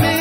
Adami